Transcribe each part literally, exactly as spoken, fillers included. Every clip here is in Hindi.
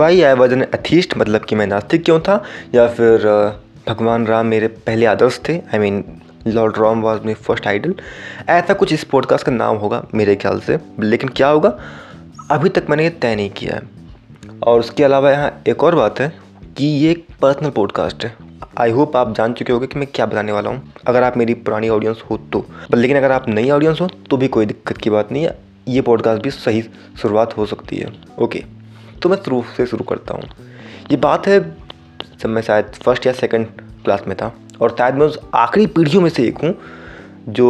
Y I was an atheist, मतलब कि मैं नास्तिक क्यों था, या फिर भगवान राम मेरे पहले आदर्श थे, I mean lord Ram was my first idol, ऐसा कुछ इस पॉडकास्ट का नाम होगा मेरे ख्याल से। लेकिन क्या होगा अभी तक मैंने ये तय नहीं किया है। और उसके अलावा यहाँ एक और बात है कि ये एक पर्सनल पॉडकास्ट है। आई होप आप जान चुके होंगे कि मैं क्या बताने वाला हूँ, अगर आप मेरी पुरानी ऑडियंस हो तो। लेकिन अगर आप नई ऑडियंस हो तो भी कोई दिक्कत की बात नहीं है, ये पॉडकास्ट भी सही शुरुआत हो सकती है। ओके, तो मैं शुरू से शुरू करता हूँ। ये बात है जब मैं शायद फर्स्ट या सेकंड क्लास में था, और शायद मैं उस आखिरी पीढ़ियों में से एक हूँ जो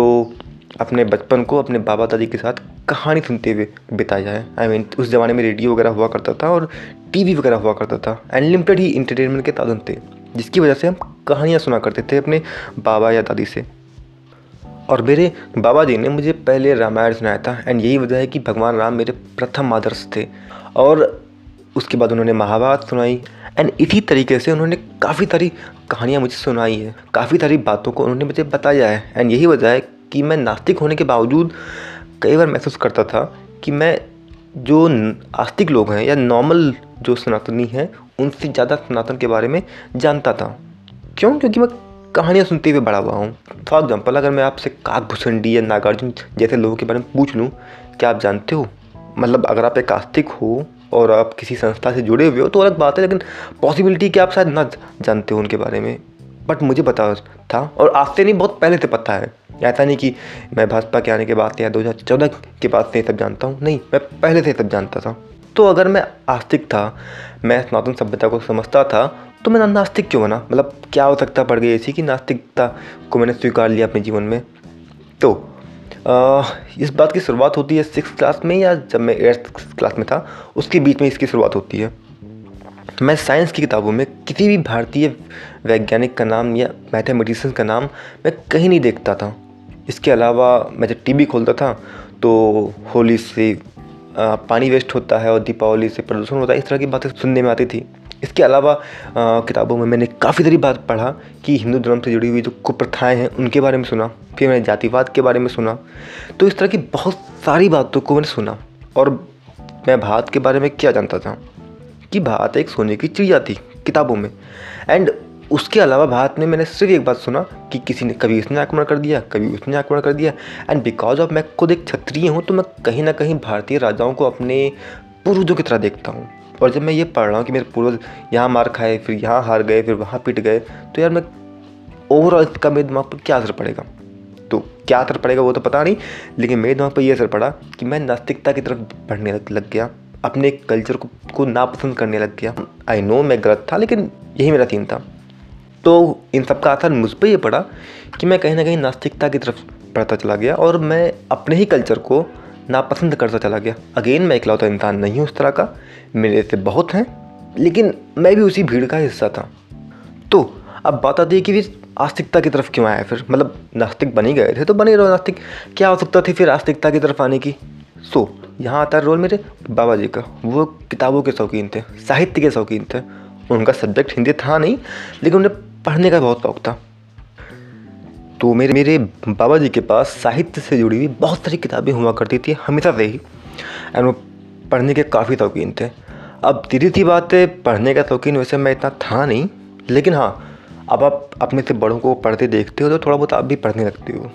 अपने बचपन को अपने बाबा दादी के साथ कहानी सुनते हुए बिताया है। आई मीन उस ज़माने में रेडियो वगैरह हुआ करता था और टीवी वगैरह हुआ करता था, अनलिमिटेड ही इंटरटेनमेंट के साधन थे, जिसकी वजह से हम कहानियाँ सुना करते थे अपने बाबा या दादी से। और मेरे बाबा जी ने मुझे पहले रामायण सुनाया था, एंड यही वजह है कि भगवान राम मेरे प्रथम आदर्श थे। और उसके बाद उन्होंने महाभारत सुनाई, एंड इसी तरीके से उन्होंने काफ़ी सारी कहानियाँ मुझे सुनाई है, काफ़ी सारी बातों को उन्होंने मुझे बताया है। एंड यही वजह है कि मैं नास्तिक होने के बावजूद कई बार महसूस करता था कि मैं जो आस्तिक लोग हैं या नॉर्मल जो सनातनी हैं उनसे ज़्यादा सनातन के बारे में जानता था। क्यों? क्योंकि मैं कहानियाँ सुनते हुए बड़ा हुआ हूँ। फॉर एग्जाम्पल, अगर मैं आपसे काकभूषणी या नागार्जुन जैसे लोगों के बारे में पूछ लूँ क्या आप जानते हो, मतलब अगर आप एक आस्तिक हो और आप किसी संस्था से जुड़े हुए हो तो अलग बात है, लेकिन पॉसिबिलिटी कि आप शायद ना जानते हो उनके बारे में। बट मुझे पता था, और आज से नहीं बहुत पहले से पता है, ऐसा नहीं कि मैं भाजपा के आने के बाद या दो हज़ार चौदह के बाद से ये सब जानता हूँ, नहीं, मैं पहले से सब जानता था। तो अगर मैं आस्तिक था, मैं सनातन सभ्यता को समझता था, तो मैं नास्तिक क्यों बना? मतलब क्या हो सकता पड़ गई ऐसी कि नास्तिकता को मैंने स्वीकार लिया अपने जीवन में। तो आ, इस बात की शुरुआत होती है सिक्स क्लास में, या जब मैं एट्थ क्लास में था उसके बीच में इसकी शुरुआत होती है। मैं साइंस की किताबों में किसी भी भारतीय वैज्ञानिक का नाम या मैथमेटिशियन का नाम मैं कहीं नहीं देखता था। इसके अलावा मैं जब टीवी खोलता था तो होली से आ, पानी वेस्ट होता है और दीपावली से प्रदूषण होता है, इस तरह की बातें सुनने में आती थी। इसके अलावा किताबों में मैंने काफ़ी सारी बात पढ़ा कि हिंदू धर्म से जुड़ी हुई जो कुप्रथाएँ हैं उनके बारे में सुना, फिर मैंने जातिवाद के बारे में सुना। तो इस तरह की बहुत सारी बातों को मैंने सुना। और मैं भारत के बारे में क्या जानता था कि भारत एक सोने की चिड़िया थी किताबों में। एंड उसके अलावा भारत में मैंने सिर्फ एक बात सुना कि किसी ने कभी इसने आक्रमण कर दिया, कभी उसने आक्रमण कर दिया। एंड बिकॉज ऑफ मैं खुद एक क्षत्रिय हूँ तो मैं कहीं ना कहीं भारतीय राजाओं को अपने पूर्वजों की तरह देखता हूँ। और जब मैं ये पढ़ रहा हूँ कि मेरे पूर्वज यहाँ मार खाए, फिर यहाँ हार गए, फिर वहाँ पिट गए, तो यार मैं ओवरऑल इसका मेरे दिमाग पर क्या असर पड़ेगा? तो क्या असर पड़ेगा वो तो पता नहीं, लेकिन मेरे दिमाग पर यह असर पड़ा कि मैं नास्तिकता की तरफ बढ़ने लग गया, अपने कल्चर को, को नापसंद करने लग गया। आई नो मैं गलत था, लेकिन यही मेरा थीम था। तो इन सब का असर मुझ पर यह पड़ा कि मैं कहीं ना कहीं नास्तिकता की तरफ बढ़ता चला गया, और मैं अपने ही कल्चर को नापसंद करता चला गया। अगेन, मैं इकलौता इंसान नहीं हूँ उस तरह का, मेरे से बहुत हैं, लेकिन मैं भी उसी भीड़ का हिस्सा था। तो अब बात आती है कि फिर आस्तिकता की तरफ क्यों आया? फिर मतलब नास्तिक बन ही गए थे तो बने रहो नास्तिक, क्या हो सकता थी फिर आस्तिकता की तरफ आने की? सो so, यहाँ आता है रोल मेरे बाबा जी का। वो किताबों के शौकीन थे, साहित्य के शौकीन थे। उनका सब्जेक्ट हिंदी था नहीं, लेकिन उन्हें पढ़ने का बहुत शौक था। तो मेरे मेरे बाबा जी के पास साहित्य से जुड़ी हुई बहुत सारी किताबें हुआ करती थी हमेशा से ही, एंड वो पढ़ने के काफ़ी शौकीन थे। अब धीरे धीरे बात है, पढ़ने का शौकीन वैसे मैं इतना था नहीं, लेकिन हाँ, अब आप अपने से बड़ों को पढ़ते देखते हो तो थोड़ा बहुत आप भी पढ़ने लगते हो।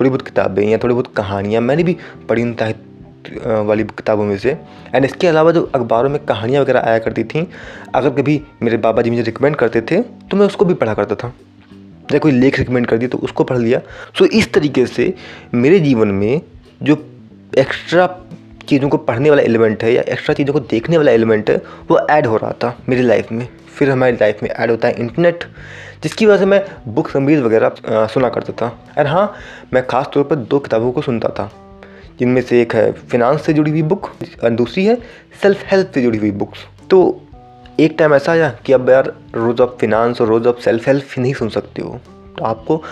थोड़ी बहुत किताबें या थोड़ी बहुत कहानियाँ मैंने भी पढ़ी उन साहित्य वाली किताबों में से। एंड इसके अलावा जो अखबारों में कहानियाँ वगैरह आया करती थी, अगर कभी मेरे बाबा जी मुझे रिकमेंड करते थे तो मैं उसको भी पढ़ा करता था, या कोई लेख रिकमेंड कर दी तो उसको पढ़ लिया। सो इस तरीके से मेरे जीवन में जो एक्स्ट्रा चीज़ों को पढ़ने वाला एलिमेंट है या एक्स्ट्रा चीज़ों को देखने वाला एलिमेंट है वो ऐड हो रहा था मेरी लाइफ में। फिर हमारी लाइफ में ऐड होता है इंटरनेट, जिसकी वजह से मैं बुक समरीज वगैरह सुना करता था। और हाँ, मैं ख़ास तौर पर दो किताबों को सुनता था, जिनमें से एक है फिनांस से जुड़ी हुई बुक और दूसरी है सेल्फ हेल्प से जुड़ी हुई बुक्स। तो एक टाइम ऐसा आया कि अब यार रोज़ आप फिनांस और रोज़ आप सेल्फ हेल्प ही नहीं सुन सकते हो, तो आपको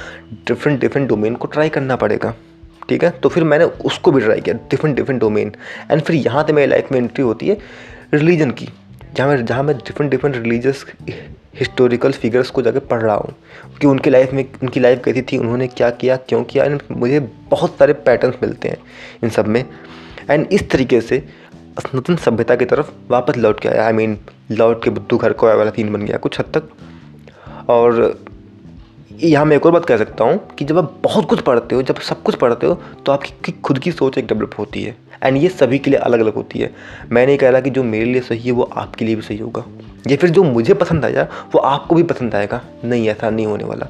डिफरेंट डिफरेंट डोमेन को ट्राई करना पड़ेगा, ठीक है? तो फिर मैंने उसको भी ट्राई किया, डिफरेंट डिफरेंट डोमेन। एंड फिर यहाँ से मेरी लाइफ में एंट्री होती है रिलीजन की, जहाँ मैं जहाँ मैं different different religious historical figures को जाकर पढ़ रहा हूँ कि उनकी लाइफ में उनकी लाइफ कैसी थी, उन्होंने क्या किया, क्यों किया। एंड मुझे बहुत सारे पैटर्न्स मिलते हैं इन सब में। एंड इस तरीके से नतन सभ्यता की तरफ वापस लौट के आया, आई मीन लौट के बुद्धू घर को आया वाला सीन बन गया कुछ हद तक। और यहाँ मैं एक और बात कह सकता हूँ कि जब आप बहुत कुछ पढ़ते हो, जब सब कुछ पढ़ते हो, तो आपकी खुद की सोच एक डेवलप होती है, एंड ये सभी के लिए अलग अलग होती है। मैं नहीं कह रहा कि जो मेरे लिए सही है वो आपके लिए भी सही होगा, या फिर जो मुझे पसंद आया वो आपको भी पसंद आएगा। नहीं, ऐसा नहीं होने वाला।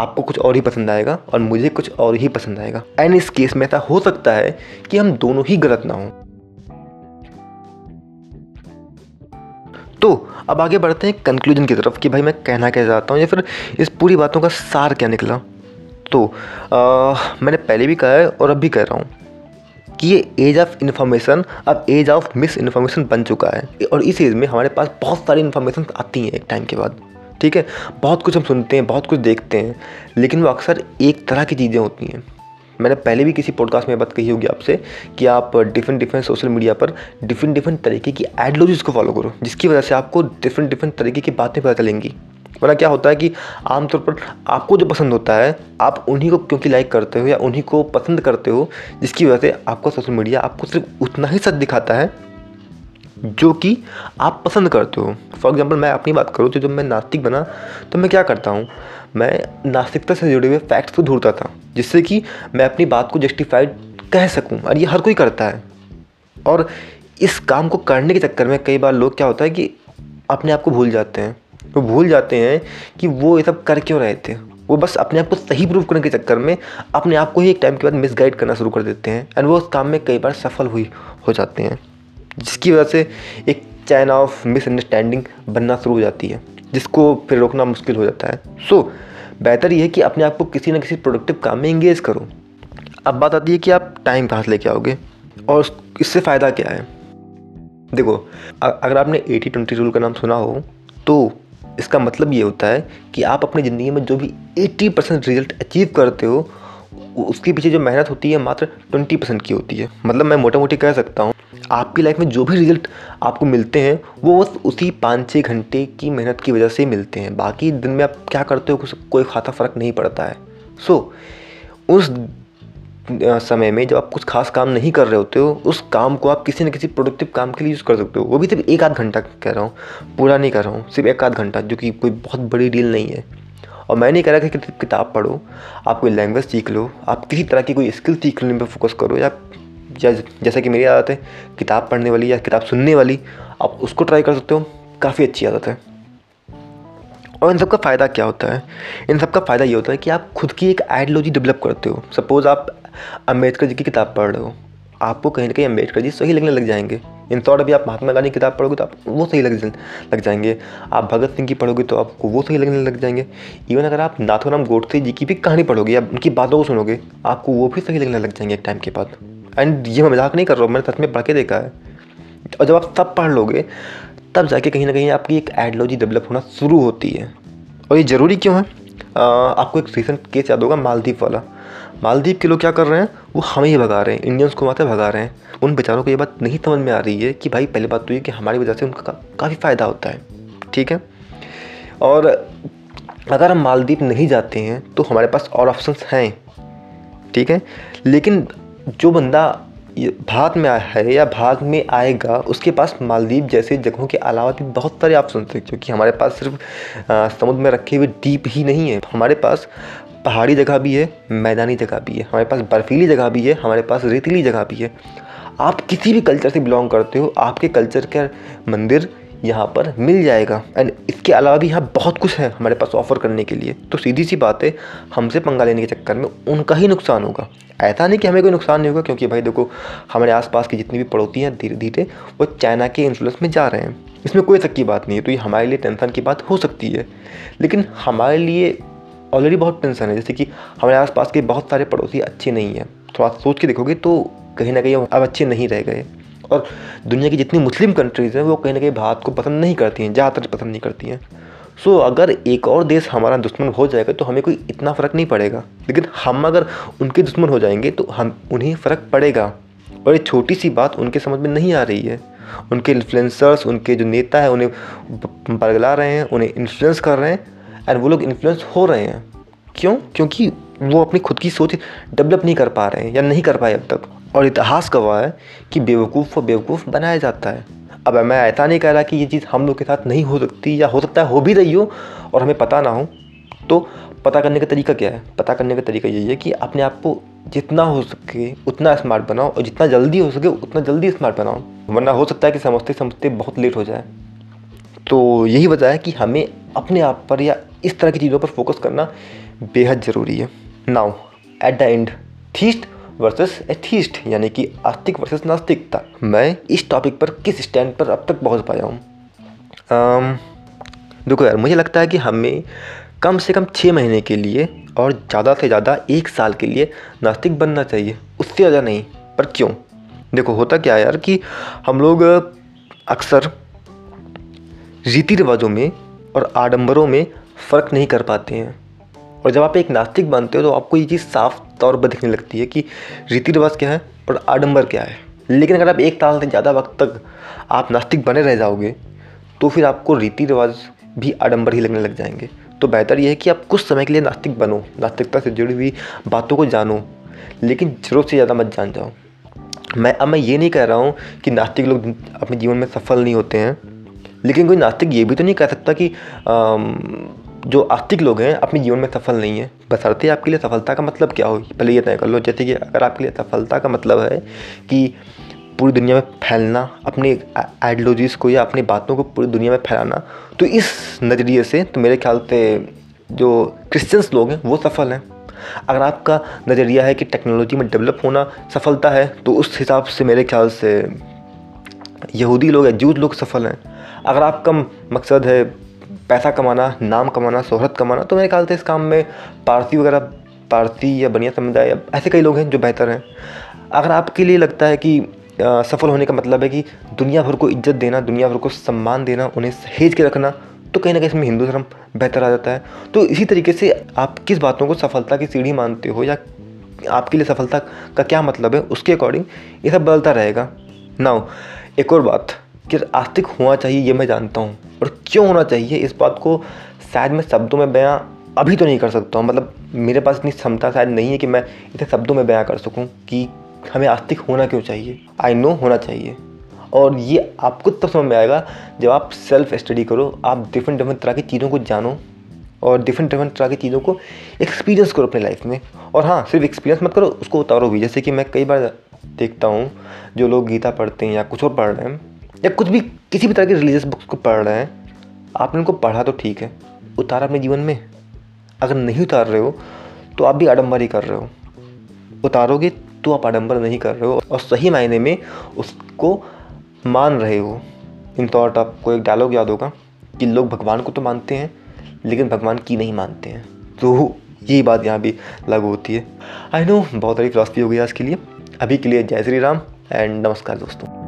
आपको कुछ और ही पसंद आएगा और मुझे कुछ और ही पसंद आएगा, एंड इस केस में ऐसा हो सकता है कि हम दोनों ही गलत ना हों। तो अब आगे बढ़ते हैं कंक्लूजन की तरफ कि भाई मैं कहना क्या चाहता हूँ या फिर इस पूरी बातों का सार क्या निकला। तो आ, मैंने पहले भी कहा है और अब भी कह रहा हूँ कि ये एज ऑफ इन्फॉर्मेशन अब एज ऑफ मिस इन्फॉर्मेशन बन चुका है, और इस एज में हमारे पास बहुत सारी इन्फॉर्मेशन आती हैं एक टाइम के बाद। ठीक है, बहुत कुछ हम सुनते हैं, बहुत कुछ देखते हैं, लेकिन वो अक्सर एक तरह की चीज़ें होती हैं। मैंने पहले भी किसी पॉडकास्ट में बात कही होगी आपसे कि आप डिफरेंट डिफरेंट सोशल मीडिया पर डिफरेंट डिफरेंट तरीके की आइडियोलॉजीज़ को फॉलो करो, जिसकी वजह से आपको डिफरेंट डिफरेंट तरीके की बातें पता चलेंगी। वरना क्या होता है कि आमतौर पर आपको जो पसंद होता है आप उन्हीं को क्योंकि लाइक करते हो या उन्हीं को पसंद करते हो, जिसकी वजह से आपका सोशल मीडिया आपको सिर्फ उतना ही सच दिखाता है जो कि आप पसंद करते हो। फॉर एग्जांपल मैं अपनी बात करूँ तो जब मैं नास्तिक बना तो मैं क्या करता हूँ, मैं नास्तिकता से जुड़े हुए फैक्ट्स को ढूंढता था जिससे कि मैं अपनी बात को जस्टिफाइड कह सकूँ, और ये हर कोई करता है। और इस काम को करने के चक्कर में कई बार लोग क्या होता है कि अपने आप को भूल जाते हैं, वो भूल जाते हैं कि वो ये सब कर क्यों रहे थे। वो बस अपने आप को सही प्रूव करने के चक्कर में अपने आप को ही एक टाइम के बाद मिसगाइड करना शुरू कर देते हैं, एंड वो उस काम में कई बार सफल हुई हो जाते हैं, जिसकी वजह से एक चैन ऑफ मिसअंडरस्टैंडिंग बनना शुरू हो जाती है, जिसको फिर रोकना मुश्किल हो जाता है। सो so, बेहतर यह है कि अपने आप को किसी न किसी प्रोडक्टिव काम में इंगेज करो। अब बात आती है कि आप टाइम कहाँ से लेके आओगे और इससे फ़ायदा क्या है। देखो, अगर आपने एटी ट्वेंटी रूल का नाम सुना हो तो इसका मतलब ये होता है कि आप अपनी ज़िंदगी में जो भी अस्सी परसेंट रिजल्ट अचीव करते हो उसके पीछे जो मेहनत होती है मात्र बीस परसेंट की होती है। मतलब मैं मोटा मोटी कह सकता हूँ आपकी लाइफ में जो भी रिजल्ट आपको मिलते हैं वो बस उसी पाँच छः घंटे की मेहनत की वजह से मिलते हैं। बाकी दिन में आप क्या करते हो कुछ कोई खासा फ़र्क नहीं पड़ता है। सो so, उस समय में जब आप कुछ खास काम नहीं कर रहे होते हो उस काम को आप किसी न किसी प्रोडक्टिव काम के लिए यूज़ कर सकते हो। वो भी सिर्फ एक आध घंटा कह रहा हूँ, पूरा नहीं कह रहा हूँ, सिर्फ एक आध घंटा, जो कि कोई बहुत बड़ी डील नहीं है। और मैं नहीं कह रहा कि किताब पढ़ो, आप कोई लैंग्वेज सीख लो, आप किसी तरह की कोई स्किल सीखने पर फोकस करो, या जैसा कि मेरी आदत है किताब पढ़ने वाली या किताब सुनने वाली, आप उसको ट्राई कर सकते हो, काफ़ी अच्छी आदत है। और इन सब का फ़ायदा क्या होता है, इन सब का फ़ायदा ये होता है कि आप खुद की एक आइडियोलॉजी डेवलप करते हो। सपोज़ आप अम्बेडकर जी की किताब पढ़ रहे हो, आपको कहीं ना कहीं अम्बेडकर जी सही लगने लग जाएंगे। इन शॉर्ट, अभी आप महात्मा गांधी की किताब पढ़ोगे तो आप वो सही लग लग जाएंगे, आप भगत सिंह की पढ़ोगे तो आपको वो सही लगने लग जाएंगे। इवन अगर आप नाथूराम गोडसे जी की भी कहानी पढ़ोगे या उनकी बातों को सुनोगे आपको वो भी सही लगने लग जाएंगे एक टाइम के बाद। एंड ये मैं मजाक नहीं कर रहा हूँ, मैंने सच में पढ़ के देखा है। और जब आप सब पढ़ लोगे तब जाके कहीं ना कहीं आपकी एक आइडियोलॉजी डेवलप होना शुरू होती है। और ये ज़रूरी क्यों है? आ, आपको एक रिसेंट केस याद होगा, मालदीव वाला। मालदीव के लोग क्या कर रहे हैं, वो हमें ही भगा रहे हैं, इंडियंस को वहाँ से भगा रहे हैं। उन बेचारों को ये बात नहीं समझ में आ रही है कि भाई पहली बात तो ये कि हमारी वजह से उनका काफ़ी फ़ायदा होता है। ठीक है, और अगर हम मालदीव नहीं जाते हैं तो हमारे पास और ऑप्शंस हैं। ठीक है, लेकिन जो बंदा भारत में आया है या भारत में आएगा उसके पास मालदीव जैसे जगहों के अलावा भी बहुत सारे ऑप्शन थे, क्योंकि हमारे पास सिर्फ समुद्र में रखे हुए द्वीप ही नहीं है, हमारे पास पहाड़ी जगह भी है, मैदानी जगह भी है, हमारे पास बर्फीली जगह भी है, हमारे पास रेतीली जगह भी है। आप किसी भी कल्चर से बिलोंग करते हो आपके कल्चर का मंदिर यहाँ पर मिल जाएगा, एंड इसके अलावा भी यहाँ बहुत कुछ है हमारे पास ऑफ़र करने के लिए। तो सीधी सी बात है, हमसे पंगा लेने के चक्कर में उनका ही नुकसान होगा। ऐसा नहीं कि हमें कोई नुकसान नहीं होगा, क्योंकि भाई देखो हमारे आसपास की जितनी भी पड़ोसी हैं धीरे धीरे वो चाइना के इन्फ्लुएंस में जा रहे हैं, इसमें कोई शक की बात नहीं है। तो ये हमारे लिए टेंशन की बात हो सकती है, लेकिन हमारे लिए ऑलरेडी बहुत टेंशन है, जैसे कि हमारे आसपास के बहुत सारे पड़ोसी अच्छे नहीं हैं। थोड़ा सोच के देखोगे तो कहीं ना कहीं अब अच्छे नहीं रह गए। और दुनिया की जितनी मुस्लिम कंट्रीज़ हैं वो कहीं ना कहीं भारत को पसंद नहीं करती हैं, ज़्यादातर पसंद नहीं करती हैं। सो so, अगर एक और देश हमारा दुश्मन हो जाएगा तो हमें कोई इतना फ़र्क नहीं पड़ेगा, लेकिन हम अगर उनके दुश्मन हो जाएंगे तो हम उन्हें फ़र्क पड़ेगा। और ये छोटी सी बात उनके समझ में नहीं आ रही है। उनके इन्फ्लुएंसर्स, उनके जो नेता है उन्हें बरगला रहे हैं, उन्हें इन्फ्लुएंस कर रहे हैं, और वो लोग इन्फ्लुएंस हो रहे हैं। क्यों? क्योंकि वो अपनी खुद की सोच डेवलप नहीं कर पा रहे हैं या नहीं कर पाए अब तक। और इतिहास गवाह है कि बेवकूफ़ को बेवकूफ़ बनाया जाता है। अब मैं ऐसा नहीं कह रहा कि ये चीज़ हम लोग के साथ नहीं हो सकती, या हो सकता है हो भी रही हो और हमें पता ना हो। तो पता करने का तरीका क्या है? पता करने का तरीका यही है कि अपने आप को जितना हो सके उतना स्मार्ट बनाओ, और जितना जल्दी हो सके उतना जल्दी स्मार्ट बनाओ, वरना हो सकता है कि समझते समझते बहुत लेट हो जाए। तो यही वजह है कि हमें अपने आप पर या इस तरह की चीज़ों पर फोकस करना बेहद ज़रूरी है। Now at the end, theist versus atheist, यानी कि आस्तिक वर्सेस नास्तिकता। मैं इस टॉपिक पर किस स्टैंड पर अब तक पहुंच पाया हूँ? देखो यार, मुझे लगता है कि हमें कम से कम छः महीने के लिए और ज़्यादा से ज़्यादा एक साल के लिए नास्तिक बनना चाहिए, उससे ज़्यादा नहीं। पर क्यों? देखो होता क्या है यार कि हम लोग अक्सर रीति रिवाजों में और आडंबरों में फ़र्क नहीं कर पाते हैं, और जब आप एक नास्तिक बनते हो तो आपको ये चीज़ साफ तौर पर दिखने लगती है कि रीति रिवाज क्या है और आडंबर क्या है। लेकिन अगर आप एक साल से ज़्यादा वक्त तक आप नास्तिक बने रह जाओगे तो फिर आपको रीति रिवाज भी आडंबर ही लगने लग जाएंगे। तो बेहतर यह है कि आप कुछ समय के लिए नास्तिक बनो, नास्तिकता से जुड़ी हुई बातों को जानो, लेकिन ज़रूरत से ज़्यादा मत जान जाओ। मैं अब मैं ये नहीं कह रहा हूँ कि नास्तिक लोग अपने जीवन में सफल नहीं होते हैं, लेकिन कोई नास्तिक ये भी तो नहीं कह सकता कि जो आस्तिक लोग हैं अपने जीवन में सफल नहीं है। बशर्ते आपके लिए सफलता का मतलब क्या हो पहले ये तय कर लो। जैसे कि अगर आपके लिए सफलता का मतलब है कि पूरी दुनिया में फैलना, अपने आइडियोलॉजीज़ को या अपनी बातों को पूरी दुनिया में फैलाना, तो इस नज़रिए से तो मेरे ख्याल से जो क्रिश्चियंस लोग हैं वो सफल हैं। अगर आपका नज़रिया है कि टेक्नोलॉजी में डेवलप होना सफलता है, तो उस हिसाब से मेरे ख्याल से यहूदी लोग या जूद लोग सफल हैं। अगर आपका मकसद है पैसा कमाना, नाम कमाना, शोहरत कमाना, तो मेरे ख्याल से इस काम में पारसी वगैरह, पारसी या बनिया समुदाय या ऐसे कई लोग हैं जो बेहतर हैं। अगर आपके लिए लगता है कि आ, सफल होने का मतलब है कि दुनिया भर को इज्जत देना, दुनिया भर को सम्मान देना, उन्हें सहेज के रखना, तो कहीं ना कहीं इसमें हिंदू धर्म बेहतर आ जाता है। तो इसी तरीके से आप किस बातों को सफलता की सीढ़ी मानते हो या आपके लिए सफलता का क्या मतलब है, उसके अकॉर्डिंग ये सब बदलता रहेगा। नाउ एक और बात कि आस्तिक होना चाहिए, ये मैं जानता हूँ, और क्यों होना चाहिए इस बात को शायद मैं शब्दों में बयां अभी तो नहीं कर सकता हूँ। मतलब मेरे पास इतनी क्षमता शायद नहीं है कि मैं इसे शब्दों में बयां कर सकूँ कि हमें आस्तिक होना क्यों चाहिए। आई नो होना चाहिए, और ये आपको तब समझ में आएगा जब आप सेल्फ स्टडी करो, आप डिफरेंट डिफरेंट तरह की चीज़ों को जानो और डिफरेंट डिफरेंट तरह की चीज़ों को एक्सपीरियंस करो अपने लाइफ में। और हाँ, सिर्फ एक्सपीरियंस मत करो, उसको उतारो भी। जैसे कि मैं कई बार देखता हूँ जो लोग गीता पढ़ते हैं या कुछ और पढ़ रहे हैं या कुछ भी किसी भी तरह की रिलीजियस बुक्स को पढ़ रहे हैं, आपने उनको पढ़ा तो ठीक है, उतारा अपने जीवन में? अगर नहीं उतार रहे हो तो आप भी आडम्बर ही कर रहे हो। उतारोगे तो आप आडम्बर नहीं कर रहे हो और सही मायने में उसको मान रहे हो। इन शॉर्ट, आपको एक डायलॉग याद होगा कि लोग भगवान को तो मानते हैं लेकिन भगवान की नहीं मानते हैं। तो यही बात यहाँ भी लागू होती है। आई नो, बहुत सारी फिलॉसफी हो गई आज के लिए। अभी के लिए जय श्री राम एंड नमस्कार दोस्तों।